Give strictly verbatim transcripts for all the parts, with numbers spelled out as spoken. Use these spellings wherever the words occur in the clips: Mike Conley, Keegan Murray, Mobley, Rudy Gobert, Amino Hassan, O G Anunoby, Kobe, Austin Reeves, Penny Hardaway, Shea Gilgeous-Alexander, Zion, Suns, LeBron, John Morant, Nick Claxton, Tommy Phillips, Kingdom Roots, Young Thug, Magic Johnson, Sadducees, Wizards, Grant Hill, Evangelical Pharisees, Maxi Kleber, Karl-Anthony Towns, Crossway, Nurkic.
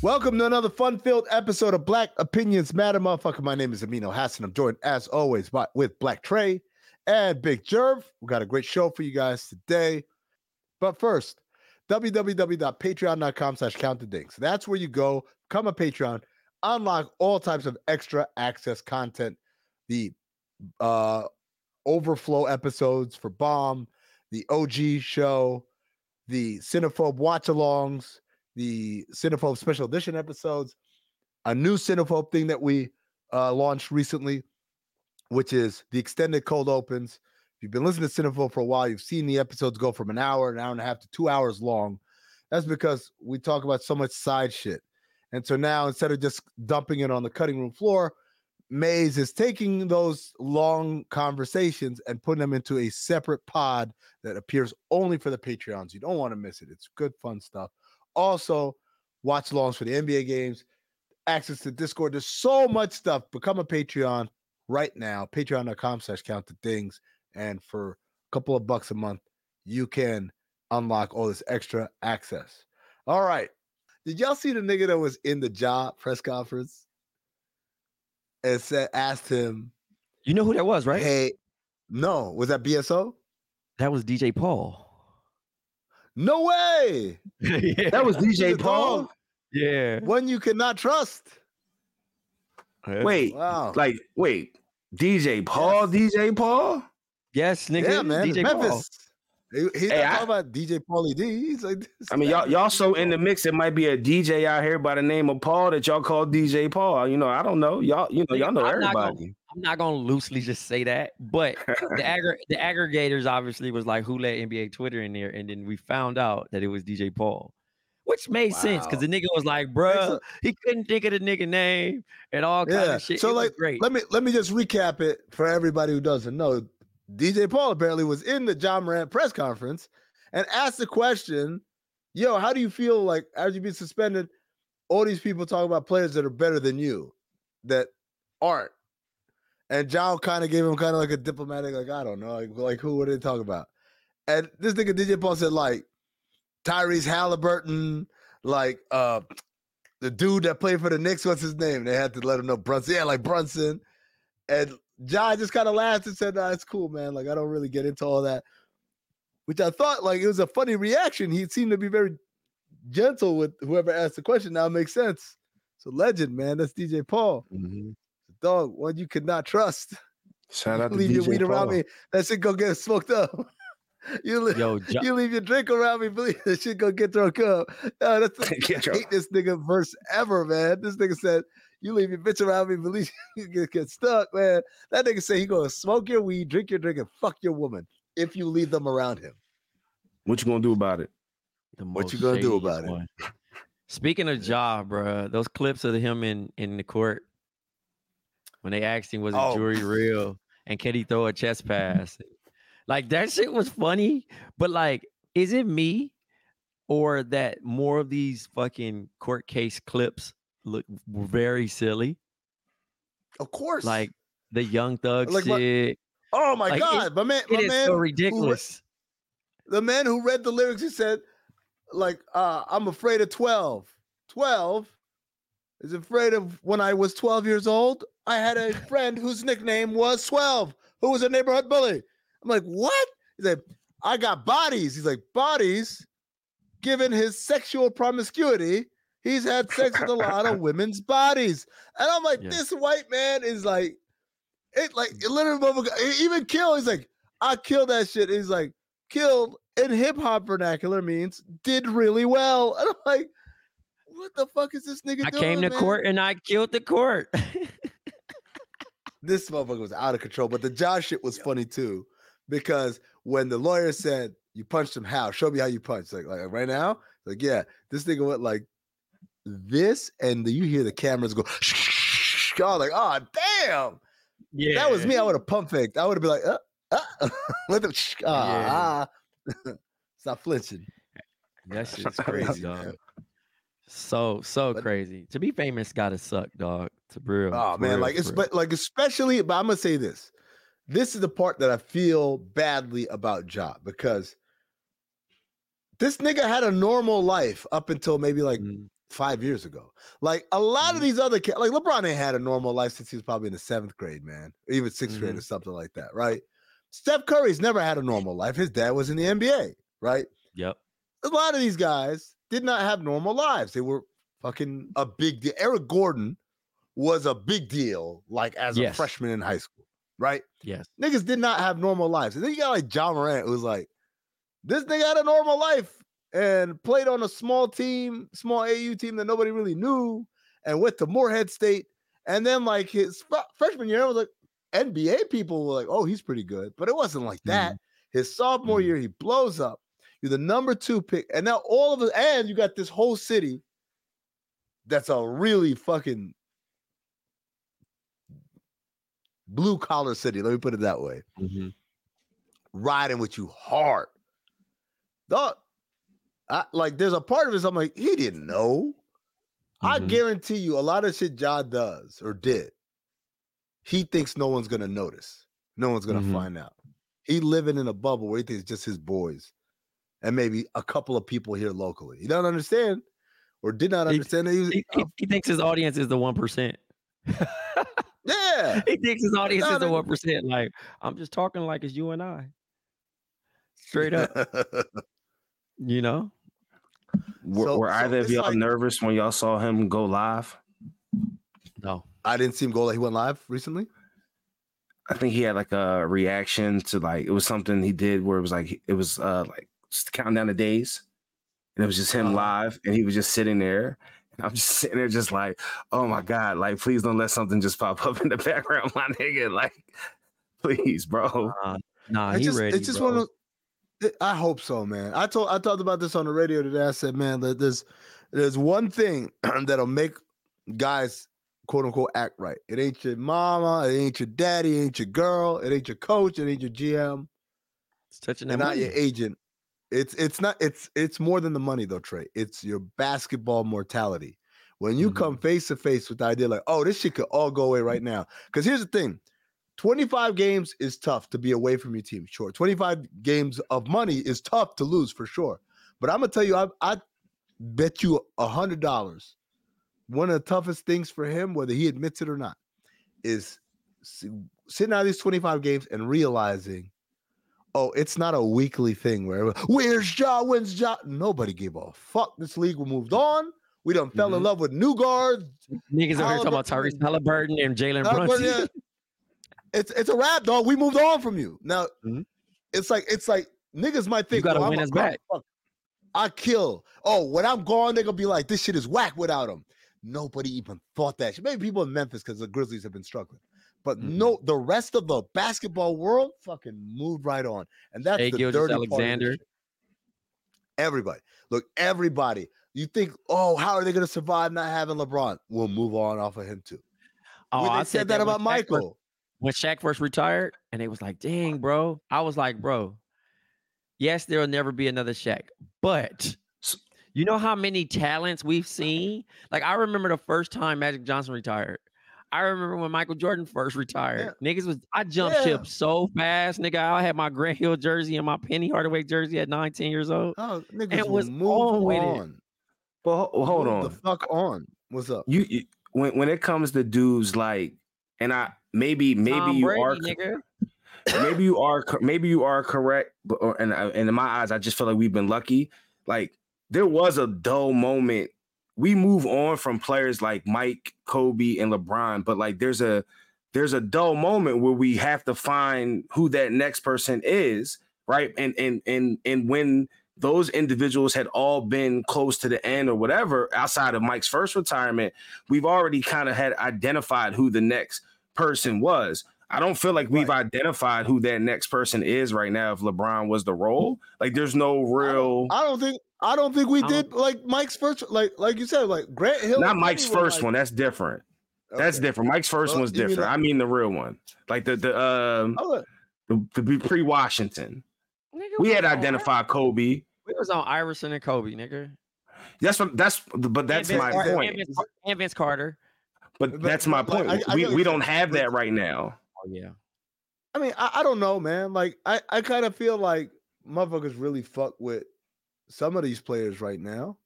Welcome to another fun-filled episode of Black Opinions Matter, motherfucker. My name is Amino Hassan. I'm joined, as always, by, with Black Trey and Big Jerv. We got a great show for you guys today. But first, www.patreon.com slash counttodinks. That's where you go. Become a Patreon. Unlock all types of extra access content. The uh, overflow episodes for Bomb, the O G show, the Cinephobe watch-alongs, the Cinephobe Special Edition episodes, a new Cinephobe thing that we uh, launched recently, which is the Extended Cold Opens. If you've been listening to Cinephobe for a while, you've seen the episodes go from an hour, an hour and a half to two hours long. That's because we talk about so much side shit. And so now, instead of just dumping it on the cutting room floor, Maze is taking those long conversations and putting them into a separate pod that appears only for the Patreons. You don't want to miss it. It's good, fun stuff. Also, watch alongs for the N B A games, access to Discord. There's so much stuff. Become a Patreon right now, patreon.com slash counttodings. And for a couple of bucks a month, you can unlock all this extra access. All right. Did y'all see the nigga that was in the Ja press conference and said, asked him? You know who that was, right? Hey, no. Was that B S O? That was D J Paul. No way. Yeah. That was D J Paul. Dog. Yeah. One you cannot trust. Wait. Wow. Like, wait. D J Paul? Yes. D J Paul? Yes, nigga. Yeah, man. D J Memphis. Paul. He, he's hey, not talking I, about D J Paulie D. He's like, I mean, y'all, y'all so in the mix, it might be a D J out here by the name of Paul that y'all call D J Paul. You know, I don't know. Y'all, you know, y'all know I'm everybody. Not gonna, I'm not going to loosely just say that, but the, aggr- the aggregators obviously was like, who let N B A Twitter in there? And then we found out that it was D J Paul, which made wow. sense because the nigga was like, bruh, he couldn't think of the nigga name and all yeah. kind of shit. So, it like, great. let me let me just recap it for everybody who doesn't know. D J Paul apparently was in the John Morant press conference and asked the question, yo, how do you feel like after you've been suspended, all these people talk about players that are better than you that aren't? And John kind of gave him kind of like a diplomatic, like, I don't know, like, like who were they talking about? And this nigga D J Paul said, like, Tyrese Haliburton, like, uh, the dude that played for the Knicks, what's his name? They had to let him know Brunson. Yeah, like Brunson. And John just kind of laughed and said, nah, it's cool, man. Like, I don't really get into all that. Which I thought, like, it was a funny reaction. He seemed to be very gentle with whoever asked the question. Now it makes sense. It's a legend, man. That's D J Paul. Mm-hmm. Dog, one you could not trust. Shout you out to leave D J your weed Paul. Around me. That shit go get smoked up. you, li- Yo, John- you leave your drink around me, please. That shit go get drunk up. No, that's the- get drunk. I hate this nigga verse ever, man. This nigga said, you leave your bitch around me, believe you get, get stuck, man. That nigga said he gonna smoke your weed, drink your drink, and fuck your woman if you leave them around him. What you gonna do about it? The what you gonna do about one. It? Speaking of Ja, bro, those clips of him in, in the court. When they asked him, was it oh. jury real? And can he throw a chest pass? Like, that shit was funny. But, like, is it me or that more of these fucking court case clips look very silly? Of course. Like, the Young Thug like shit. My, oh, my like God. It, my man, it my is man so ridiculous. Who, the man who read the lyrics, he said, like, uh, I'm afraid of twelve. twelve is afraid of when I was twelve years old. I had a friend whose nickname was twelve, who was a neighborhood bully. I'm like, what? He's like, I got bodies. He's like, bodies? Given his sexual promiscuity, he's had sex with a lot of women's bodies. And I'm like, yeah. this white man is like, it like, it literally, even kill. He's like, I killed that shit. He's like, killed in hip hop vernacular means did really well. And I'm like, what the fuck is this nigga I doing? I came to man? court and I killed the court. This motherfucker was out of control, but the Josh shit was funny too, because when the lawyer said, you punched him, how? Show me how you punched. Like, like right now? Like, yeah. This nigga went like this, and the, you hear the cameras go, y'all like, oh, damn. Yeah. If that was me, I would have pump faked. I would have been like, oh, Ah, look at him. Ah, yeah. Stop flinching. That shit's crazy, dog. So so but, crazy. To be famous gotta suck, dog. To real. Oh to man, real, like it's but like especially. But I'm gonna say this. This is the part that I feel badly about Ja, because this nigga had a normal life up until maybe like mm-hmm. five years ago. Like a lot mm-hmm. of these other kids, like LeBron ain't had a normal life since he was probably in the seventh grade, man, or even sixth mm-hmm. grade or something like that, right? Steph Curry's never had a normal life. His dad was in the N B A, right? Yep. A lot of these guys did not have normal lives. They were fucking a big deal. Eric Gordon was a big deal, like as yes. a freshman in high school, right? Yes. Niggas did not have normal lives. And then you got like John Morant, who's like, this nigga had a normal life and played on a small team, small A U team that nobody really knew, and went to Morehead State. And then like his freshman year, I was like, N B A people were like, oh, he's pretty good. But it wasn't like that. Mm-hmm. His sophomore mm-hmm. year, he blows up. You're the number two pick. And now all of us, and you got this whole city that's a really fucking blue-collar city. Let me put it that way. Mm-hmm. Riding with you hard. Dog, I, like, there's a part of this, I'm like, he didn't know. Mm-hmm. I guarantee you a lot of shit Ja does or did, he thinks no one's going to notice. No one's going to mm-hmm. find out. He living in a bubble where he thinks it's just his boys and maybe a couple of people here locally. He don't understand or did not understand. He, that he, was, he, he, he thinks his audience is the one percent. Yeah. He thinks his audience is the one percent. Like, I'm just talking like it's you and I. Straight up. You know? Were, so, were either so of y'all like, nervous when y'all saw him go live? No. I didn't see him go live. He went live recently? I think he had like a reaction to like, it was something he did where it was like, it was uh, like just counting down the days. And it was just him oh. live. And he was just sitting there. And I'm just sitting there just like, oh my God, like, please don't let something just pop up in the background, my nigga. Like, please, bro. Nah, nah he just, ready, It's just bro. one of those. I hope so, man. I told I talked about this on the radio today. I said, man, there's there's one thing that'll make guys quote unquote act right. It ain't your mama, it ain't your daddy, it ain't your girl, it ain't your coach, it ain't your G M. It's touching and that not money. Your agent. It's it's not it's it's more than the money though, Trey. It's your basketball mortality. When you mm-hmm. come face to face with the idea like, oh, this shit could all go away right now. Because here's the thing. twenty-five games is tough to be away from your team, sure. twenty-five games of money is tough to lose, for sure. But I'm going to tell you, I, I bet you one hundred dollars, one of the toughest things for him, whether he admits it or not, is sitting out of these twenty-five games and realizing, oh, it's not a weekly thing where, where's Ja, when's Ja? Nobody gave a fuck. This league moved on. We done fell mm-hmm. in love with new guards. Niggas are here talking about Tyrese Haliburton and Jalen Brunson. It's it's a wrap, dog. We moved on from you. Now, mm-hmm. it's like it's like niggas might think, you gotta well, win us back. I kill. Oh, when I'm gone, they're gonna be like, this shit is whack without him. Nobody even thought that shit. Maybe people in Memphis because the Grizzlies have been struggling, but mm-hmm. no, the rest of the basketball world fucking moved right on, and that's Shea the Gilgeous-Alexander. Everybody, look, everybody. You think, oh, how are they gonna survive not having LeBron? We'll move on off of him too. Oh, when they I said, said that, that about Michael. Backwards. When Shaq first retired, and it was like, dang, bro. I was like, bro, yes, there will never be another Shaq. But you know how many talents we've seen? Like, I remember the first time Magic Johnson retired. I remember when Michael Jordan first retired. Yeah. Niggas was, I jumped yeah. ship so fast, nigga. I had my Grant Hill jersey and my Penny Hardaway jersey at nineteen years old. Oh, niggas and was on with it. Well, hold move on. The fuck on. What's up? You, you when when it comes to dudes like, and I, Maybe, maybe Tom you Brady, are, nigga. maybe you are, maybe you are correct. But or, and, and in my eyes, I just feel like we've been lucky. Like there was a dull moment. We move on from players like Mike, Kobe, and LeBron, but like there's a there's a dull moment where we have to find who that next person is, right? And and and and when those individuals had all been close to the end or whatever, outside of Mike's first retirement, we've already kind of had identified who the next person was. I don't feel like we've right. identified who that next person is right now. If LeBron was the role, like there's no real. I don't, I don't think. I don't think we I did like Mike's first. Like like you said, like Grant Hill. Not Mike's first like, one. That's different. Okay. That's different. Mike's first well, one's different. Mean like, I mean the real one. Like the the um. the, the pre-Washington. Nigga, we had identified right? Kobe. We was on Iverson and Kobe, nigga. That's what. That's but that's Vince, my Carter, point. And Vince, and Vince Carter. But, but that's my point. Like, I, I we we don't have that right now. Oh yeah. I mean, I, I don't know, man. Like, I, I kind of feel like motherfuckers really fuck with some of these players right now.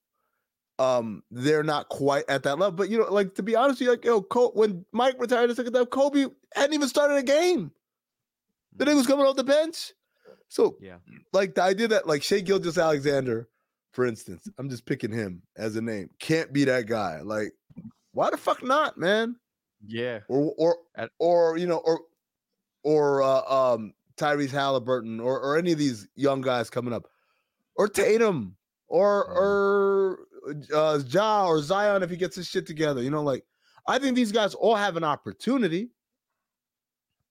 Um, they're not quite at that level. But you know, like to be honest, you like yo, Col- when Mike retired the second time, Kobe hadn't even started a game. The nigga was coming off the bench. So yeah, like the idea that like Shea Gilgeous-Alexander, for instance, I'm just picking him as a name, can't be that guy. Like, why the fuck not, man? Yeah. Or or or you know, or or uh, um Tyrese Haliburton or or any of these young guys coming up, or Tatum or yeah. or uh, Ja or Zion if he gets his shit together. You know, like I think these guys all have an opportunity.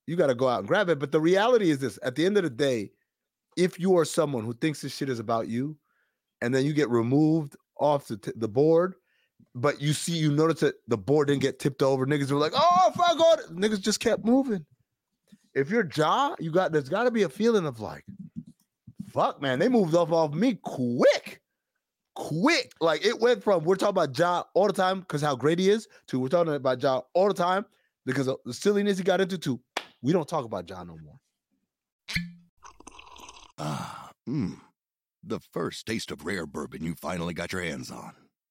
You got to go out and grab it. But the reality is this: at the end of the day, if you are someone who thinks this shit is about you, and then you get removed off the t- the board, but you see, you notice that the board didn't get tipped over. Niggas were like, "Oh fuck all this." Niggas just kept moving. If you're Ja, you got there's got to be a feeling of like, "Fuck, man, they moved off off me quick, quick." Like it went from we're talking about Ja all the time because how great he is to we're talking about Ja all the time because of the silliness he got into to we don't talk about Ja no more. Ah, mm. The first taste of rare bourbon you finally got your hands on.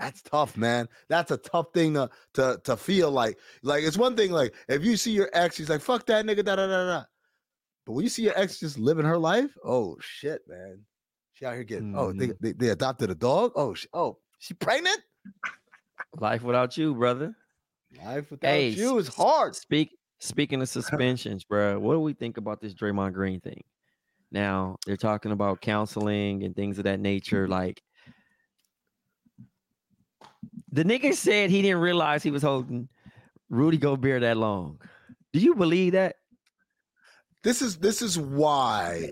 That's tough, man. That's a tough thing to, to to feel like. Like, it's one thing, like, if you see your ex, she's like, fuck that nigga, da da da da. But when you see your ex just living her life, oh, shit, man. She out here getting, mm-hmm. oh, they, they they adopted a dog? Oh, she, oh, she pregnant? Life without you, brother. Life without hey, you is hard. Speak, speaking of suspensions, bro, what do we think about this Draymond Green thing? Now, they're talking about counseling and things of that nature, like, the nigga said he didn't realize he was holding Rudy Gobert that long. Do you believe that? This is this is why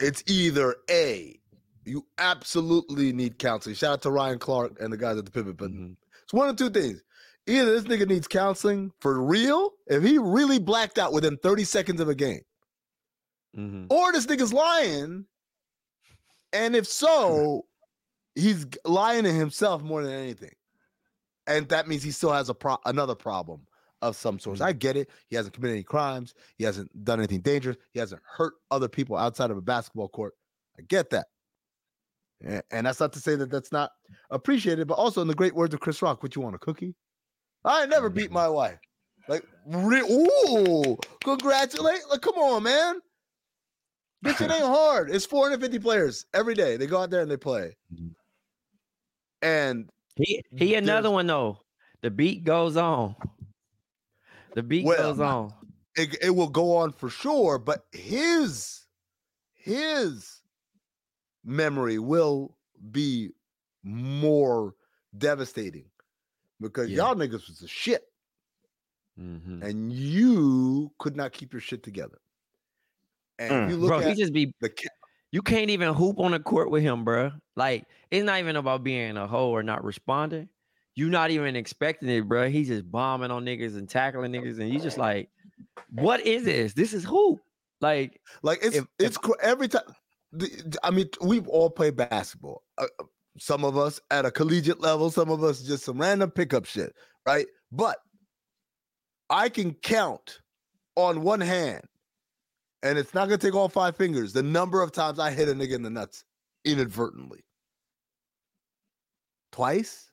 it's either A, you absolutely need counseling. Shout out to Ryan Clark and the guys at the Pivot Button. Mm-hmm. It's one of two things. Either this nigga needs counseling for real, if he really blacked out within thirty seconds of a game. Mm-hmm. Or this nigga's lying. And if so, he's lying to himself more than anything. And that means he still has a pro- another problem of some sort. I get it. He hasn't committed any crimes. He hasn't done anything dangerous. He hasn't hurt other people outside of a basketball court. I get that. And that's not to say that that's not appreciated, but also in the great words of Chris Rock, what you want, a cookie? I never beat my wife. Like, re- ooh, congratulate. Like, come on, man. Bitch, it ain't hard. It's four hundred fifty players every day. They go out there and they play. And he he another one though. The beat goes on. The beat well, goes on. It, it will go on for sure, but his his memory will be more devastating because yeah. y'all niggas was the shit. Mm-hmm. And you could not keep your shit together. And mm. you look Bro, at you just be the, You can't even hoop on the court with him, bro. Like, it's not even about being a hoe or not responding. You're not even expecting it, bro. He's just bombing on niggas and tackling niggas, and you just like, what is this? This is hoop. Like, like it's if, it's if, every time. I mean, we've all played basketball. Uh, some of us at a collegiate level, some of us just some random pickup shit, right? But I can count on one hand, and it's not gonna take all five fingers, the number of times I hit a nigga in the nuts inadvertently. Twice.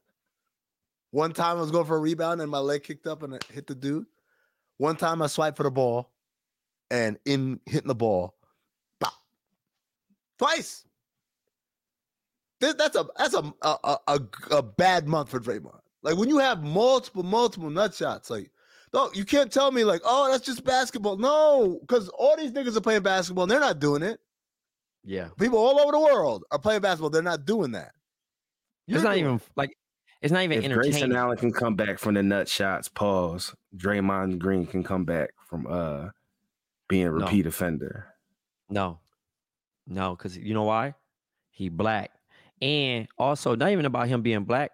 One time I was going for a rebound and my leg kicked up and I hit the dude. One time I swiped for the ball, and in hitting the ball, pop. Twice. That's a that's a a, a a bad month for Draymond. Like, when you have multiple multiple nut shots, like, no, you can't tell me like, oh, that's just basketball. No, because all these niggas are playing basketball and they're not doing it. Yeah, people all over the world are playing basketball. They're not doing that. You're it's not even it. like it's not even if entertaining. Grayson Allen can come back from the nut shots. Pause. Draymond Green can come back from uh being a repeat no. offender. No, no, because you know why? He black. And also, not even about him being black.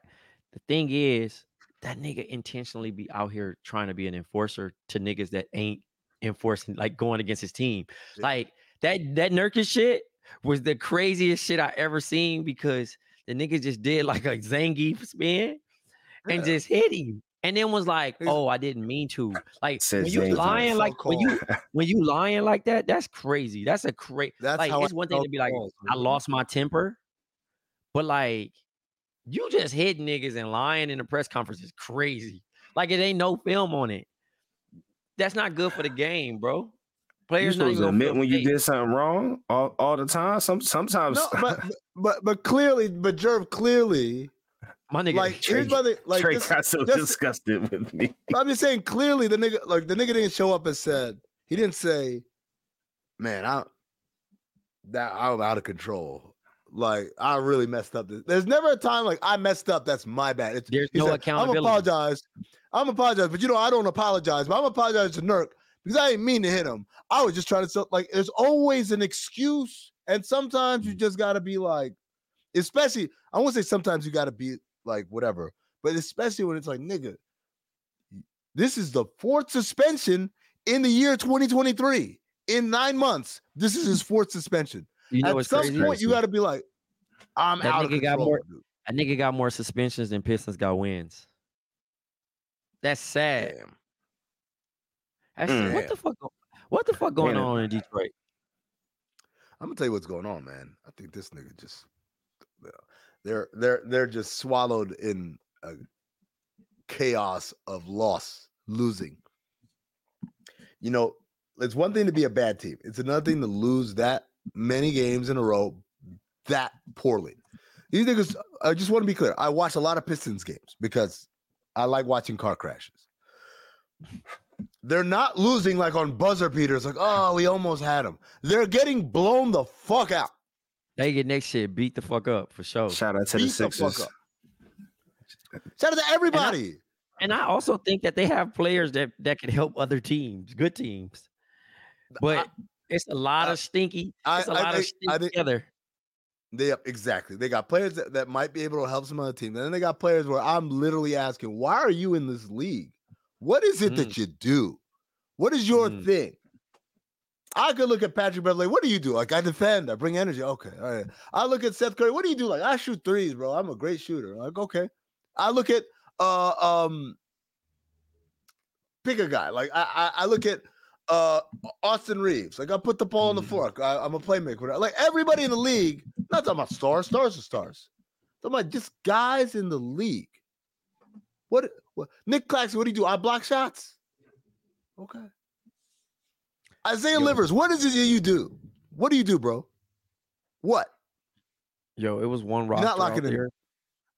The thing is, that nigga intentionally be out here trying to be an enforcer to niggas that ain't enforcing, like going against his team. Like, that that Nurkic shit was the craziest shit I ever seen, because the nigga just did like a Zangief spin and yeah. just hit him. And then was like, oh, I didn't mean to. Like, when you lying like so when you when you lying like that, that's crazy. That's a crazy. That's like, how it's I one thing to be like, cold. I lost my temper. But like, you just hit niggas and lying in the press conference is crazy. Like, it ain't no film on it. That's not good for the game, bro. Players you supposed to admit when you did something wrong all, all the time. Some sometimes, no, but, but but clearly, but Jerv clearly, my nigga, like Trey, here's my thing, like Trey this, got so this, disgusted with me. I'm just saying, clearly the nigga, like the nigga didn't show up and said he didn't say, man, I that I'm out of control. Like, I really messed up. This. There's never a time like I messed up. That's my bad. It's, There's no said, accountability. I'm apologize. I'm apologize, but you know I don't apologize. But I'm apologize to Nurk because I didn't mean to hit him. I was just trying to like. There's always an excuse, and sometimes you just gotta be like, especially I won't say sometimes you gotta be like whatever, but especially when it's like, nigga, this is the fourth suspension in the year twenty twenty-three. In nine months, this is his fourth suspension. You know, at some crazy point, you got to be like, I'm that out of control. Got more, that nigga got more suspensions than Pistons got wins. That's sad. Damn. That's sad. What the fuck? What the fuck going man, on in Detroit? I'm gonna tell you what's going on, man. I think this nigga just they're they're they're just swallowed in a chaos of loss, losing. You know, it's one thing to be a bad team. It's another thing to lose that many games in a row that poorly. These niggas, I just want to be clear, I watch a lot of Pistons games because I like watching car crashes. They're not losing like on buzzer beaters, like, oh, we almost had them. They're getting blown the fuck out. They get next shit beat the fuck up for sure. Shout out to beat the Sixers. The fuck up. Shout out to everybody. And I, and I also think that they have players that, that can help other teams, good teams. But I, It's a lot I, of stinky. It's a I, lot I, of stinky I, together. They exactly. They got players that, that might be able to help some other team. And then they got players where I'm literally asking, why are you in this league? What is it mm. that you do? What is your mm. thing? I could look at Patrick Beverley. What do you do? Like, I defend. I bring energy. Okay, all right. I look at Seth Curry. What do you do? Like, I shoot threes, bro. I'm a great shooter. Like, okay. I look at uh um pick a guy. Like I I, I look at. Uh, Austin Reeves, like I put the ball on the floor. I, I'm a playmaker. Like everybody in the league, not talking about stars. Stars are stars. I'm talking about just guys in the league. What? What? Nick Claxton, what do you do? I block shots. Okay. Isaiah yo. Livers, what is it you do? What do you do, bro? What? Yo, it was one roster. You're not locking in here.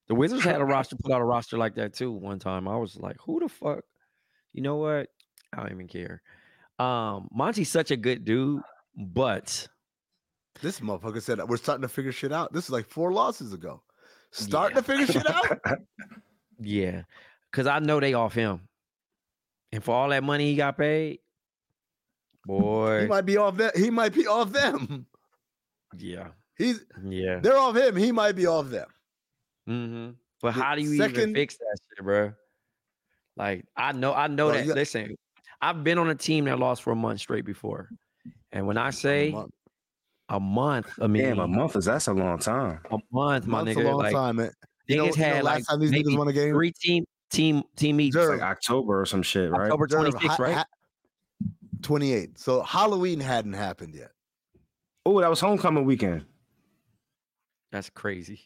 The Wizards had a roster, put out a roster like that too one time. I was like, who the fuck? You know what? I don't even care. Um, Monty's such a good dude, but this motherfucker said we're starting to figure shit out. This is like four losses ago. Starting yeah. to figure shit out? Yeah, because I know they off him. And for all that money he got paid, boy. He might be off that. He might be off them. Yeah. He's yeah. They're off him. He might be off them. Mm-hmm. But the how do you second... even fix that shit, bro? Like, I know, I know bro, that. You... Listen, I've been on a team that lost for a month straight before. And when I say a month, a month I mean, damn, a month is that's a long time. A month, my Month's nigga. That's a long like, time, man. You know, you know, had last like, time these niggas won a game? Three team, team, team each. Like October or some shit, right? October twenty-sixth, right? Ha- twenty-eighth. So Halloween hadn't happened yet. Oh, that was homecoming weekend. That's crazy.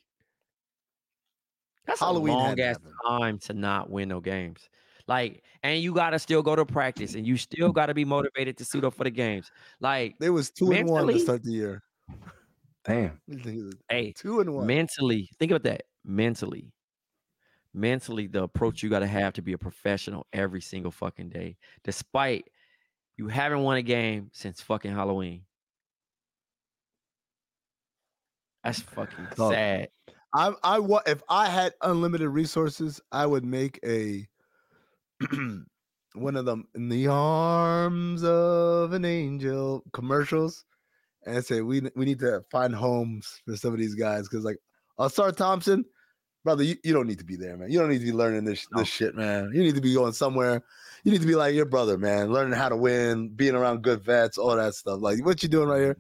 That's Halloween a long ass time to not win no games. Like, and you gotta still go to practice, and you still gotta be motivated to suit up for the games. Like, they was two mentally, and one to start the year. Damn. Hey, two and one. Mentally, think about that. Mentally, mentally, the approach you gotta have to be a professional every single fucking day, despite you haven't won a game since fucking Halloween. That's fucking oh. sad. I, I, if I had unlimited resources, I would make a one of them in the arms of an angel commercials, and say we we need to find homes for some of these guys because like Asar Thompson, brother, you, you don't need to be there, man. You don't need to be learning this no. this shit, man. You need to be going somewhere. You need to be like your brother, man, learning how to win, being around good vets, all that stuff. Like what you doing right here?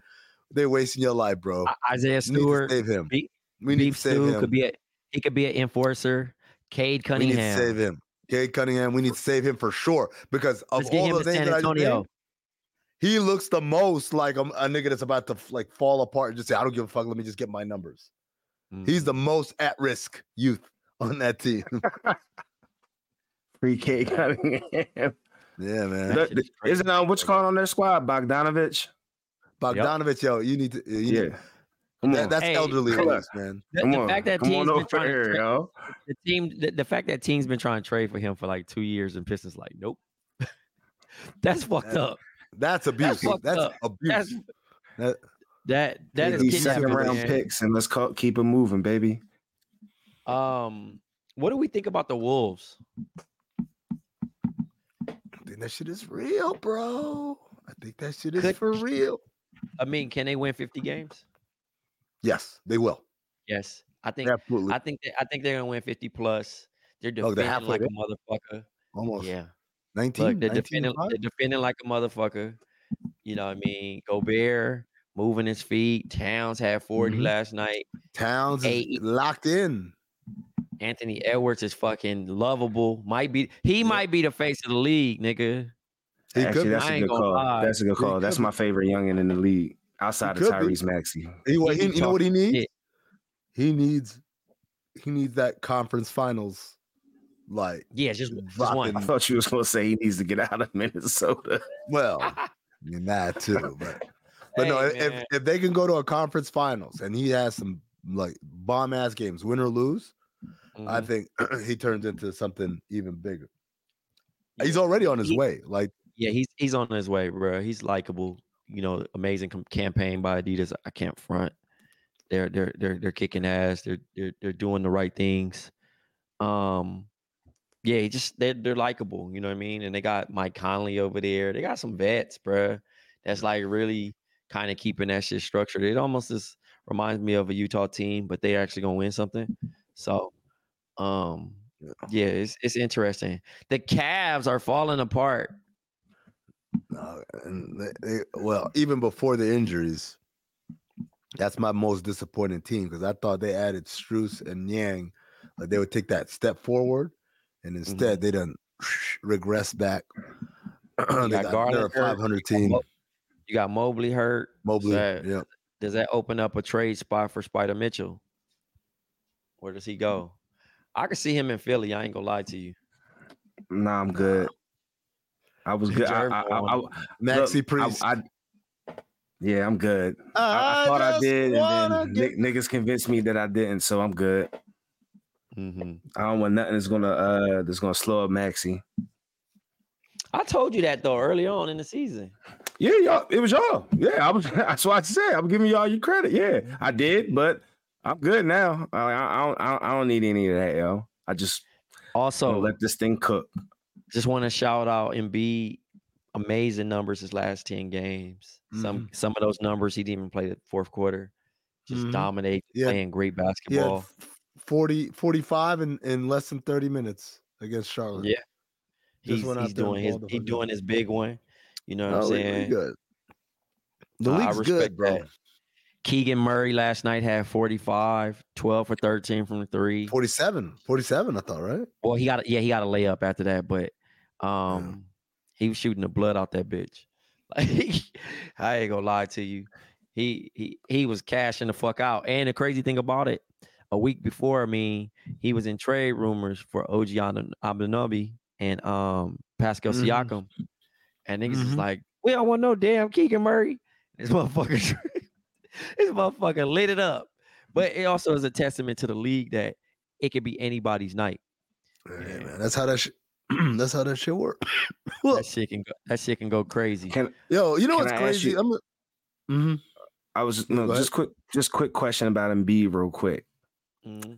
They're wasting your life, bro. Isaiah Stewart, save him. Be, we need to save him. Could be a, he could be an enforcer. Cade Cunningham. We need to save him. Cade Cunningham. We need to save him for sure because of Let's all the things that I do. He looks the most like a, a nigga that's about to like fall apart and just say, "I don't give a fuck. Let me just get my numbers." Mm. He's the most at-risk youth on that team. Free Cade Cunningham. Yeah, man. The, the, isn't uh, what's called on their squad? Bogdanovich. Bogdanovich, yep. yo, you need to. You yeah, need to, come that, on. That's hey, elderly, list, man. The, come the on, fact that come on over here, trade, yo. The team, the, the fact that team's been trying to trade for him for like two years, and Pistons like, nope. That's fucked that, up. That's abuse. That's, that's abuse. That's, that that, that is these second round man. picks, and let's call, keep it moving, baby. Um, what do we think about the Wolves? I think that shit is real, bro. I think that shit is Could, for real. I mean, can they win fifty games? Yes, they will. Yes, I think. Absolutely. I think. They, I think they're gonna win fifty plus. They're defending oh, they're like a motherfucker. Almost. Yeah. nineteen. Look, they're defending. They're defending like a motherfucker. You know what I mean? Gobert moving his feet. Towns had forty mm-hmm. last night. Towns is locked in. Anthony Edwards is fucking lovable. Might be. He yeah. might be the face of the league, nigga. He Actually, could that's, a good call. Lie. that's a good call. He that's my favorite youngin in the league outside of Tyrese Maxey. He, he, he, you know what he needs? Shit. He needs he needs that conference finals. Like yeah, just, just one. I thought you was gonna say he needs to get out of Minnesota. Well, that too, but but hey, no, if, if they can go to a conference finals and he has some like bomb ass games, win or lose, mm-hmm. I think he turns into something even bigger. Yeah. He's already on his he, way. Like. Yeah, he's he's on his way, bro. He's likable. You know, amazing com- campaign by Adidas. I can't front. They're they're they're they're kicking ass. They're they're they're doing the right things. Um, yeah, he just they're they're likable. You know what I mean? And they got Mike Conley over there. They got some vets, bro. That's like really kind of keeping that shit structured. It almost just reminds me of a Utah team, but they actually gonna win something. So, um, yeah, it's it's interesting. The Cavs are falling apart. Uh, and they, they, well, even before the injuries, that's my most disappointing team because I thought they added Strus and Yang, like they would take that step forward, and instead mm-hmm. they done regress back. they got got, they're a five hundred team. You got Mobley hurt. Mobley, so yeah. Does that open up a trade spot for Spider Mitchell? Where does he go? I could see him in Philly. I ain't gonna lie to you. Nah, I'm good. I was good. I, I, I, I, Maxi Priest. I, I, yeah, I'm good. I, I, I thought I did, and then n- niggas convinced me that I didn't, so I'm good. Mm-hmm. I don't want nothing that's gonna uh, that's gonna slow up Maxi. I told you that though early on in the season. Yeah, y'all. It was y'all. Yeah, I was. That's what I said. I'm giving y'all your credit. Yeah, I did, but I'm good now. I, I, I don't. I don't need any of that, yo. I just also you know, let this thing cook. Just want to shout out Embiid, amazing numbers his last ten games. Mm-hmm. Some some of those numbers he didn't even play the fourth quarter. just mm-hmm. dominate, yeah. playing great basketball. Yeah, forty, forty-five in, in less than thirty minutes against Charlotte. Yeah. He's, he's doing his he's doing his big one. You know what no, I'm saying? Good. The uh, league's good, bro. That. Keegan Murray last night had forty-five, twelve for thirteen from the three. forty-seven, forty-seven, I thought, right? Well, he got yeah, he got a layup after that, but um, yeah. he was shooting the blood out that bitch. Like, I ain't gonna lie to you. He he he was cashing the fuck out. And the crazy thing about it, a week before, I mean, he was in trade rumors for O G Anunoby and um Pascal Siakam. Mm-hmm. And niggas mm-hmm. is like, we don't want no damn Keegan Murray. This motherfucker, this motherfucker lit it up. But it also is a testament to the league that it could be anybody's night. Yeah, man, that's how that shit. that's how that shit works. that shit can go. That shit can go crazy. Can, Yo, you know what's I crazy? You, I'm a, mm-hmm. I was just, no, just quick, just quick question about Embiid, real quick. Mm-hmm.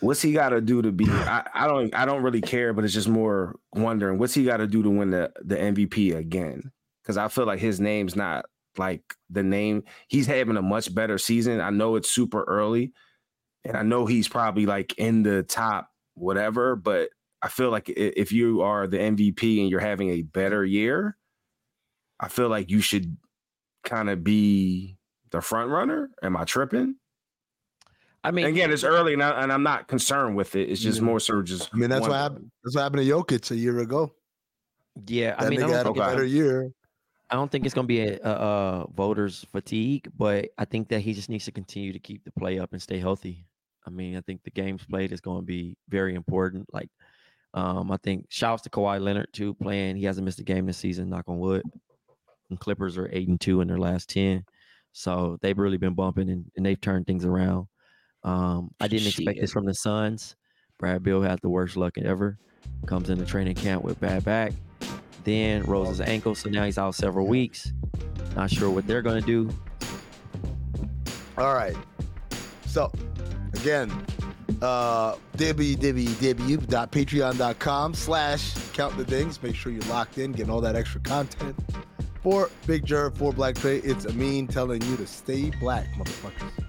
What's he got to do to be? I, I don't. I don't really care, but it's just more wondering what's he got to do to win the, the M V P again? Because I feel like his name's not like the name. He's having a much better season. I know it's super early, and I know he's probably like in the top whatever. But I feel like if you are the M V P and you're having a better year, I feel like you should kind of be the front runner. Am I tripping? I mean, again, it's early, and, I, and I'm not concerned with it. It's just yeah. more so sort of just. I mean, that's what happened. That's what happened to Jokic a year ago. Yeah, that I mean, nigga I had a better year. I don't think it's gonna be a, a, a voters fatigue, but I think that he just needs to continue to keep the play up and stay healthy. I mean, I think the games played is going to be very important. Like, um, I think shouts to Kawhi Leonard too, playing. He hasn't missed a game this season. Knock on wood. And Clippers are eight and two in their last ten, so they've really been bumping and, and they've turned things around. Um, I didn't expect Shit. this from the Suns. Brad Beal had the worst luck ever. Comes into training camp with bad back. Then rolls his ankle, so now he's out several weeks. Not sure what they're going to do. All right. So, again, uh, www.patreon.com slash count the things. Make sure you're locked in, getting all that extra content. For Big Jer, for Black Trey, it's Amin telling you to stay black, motherfuckers.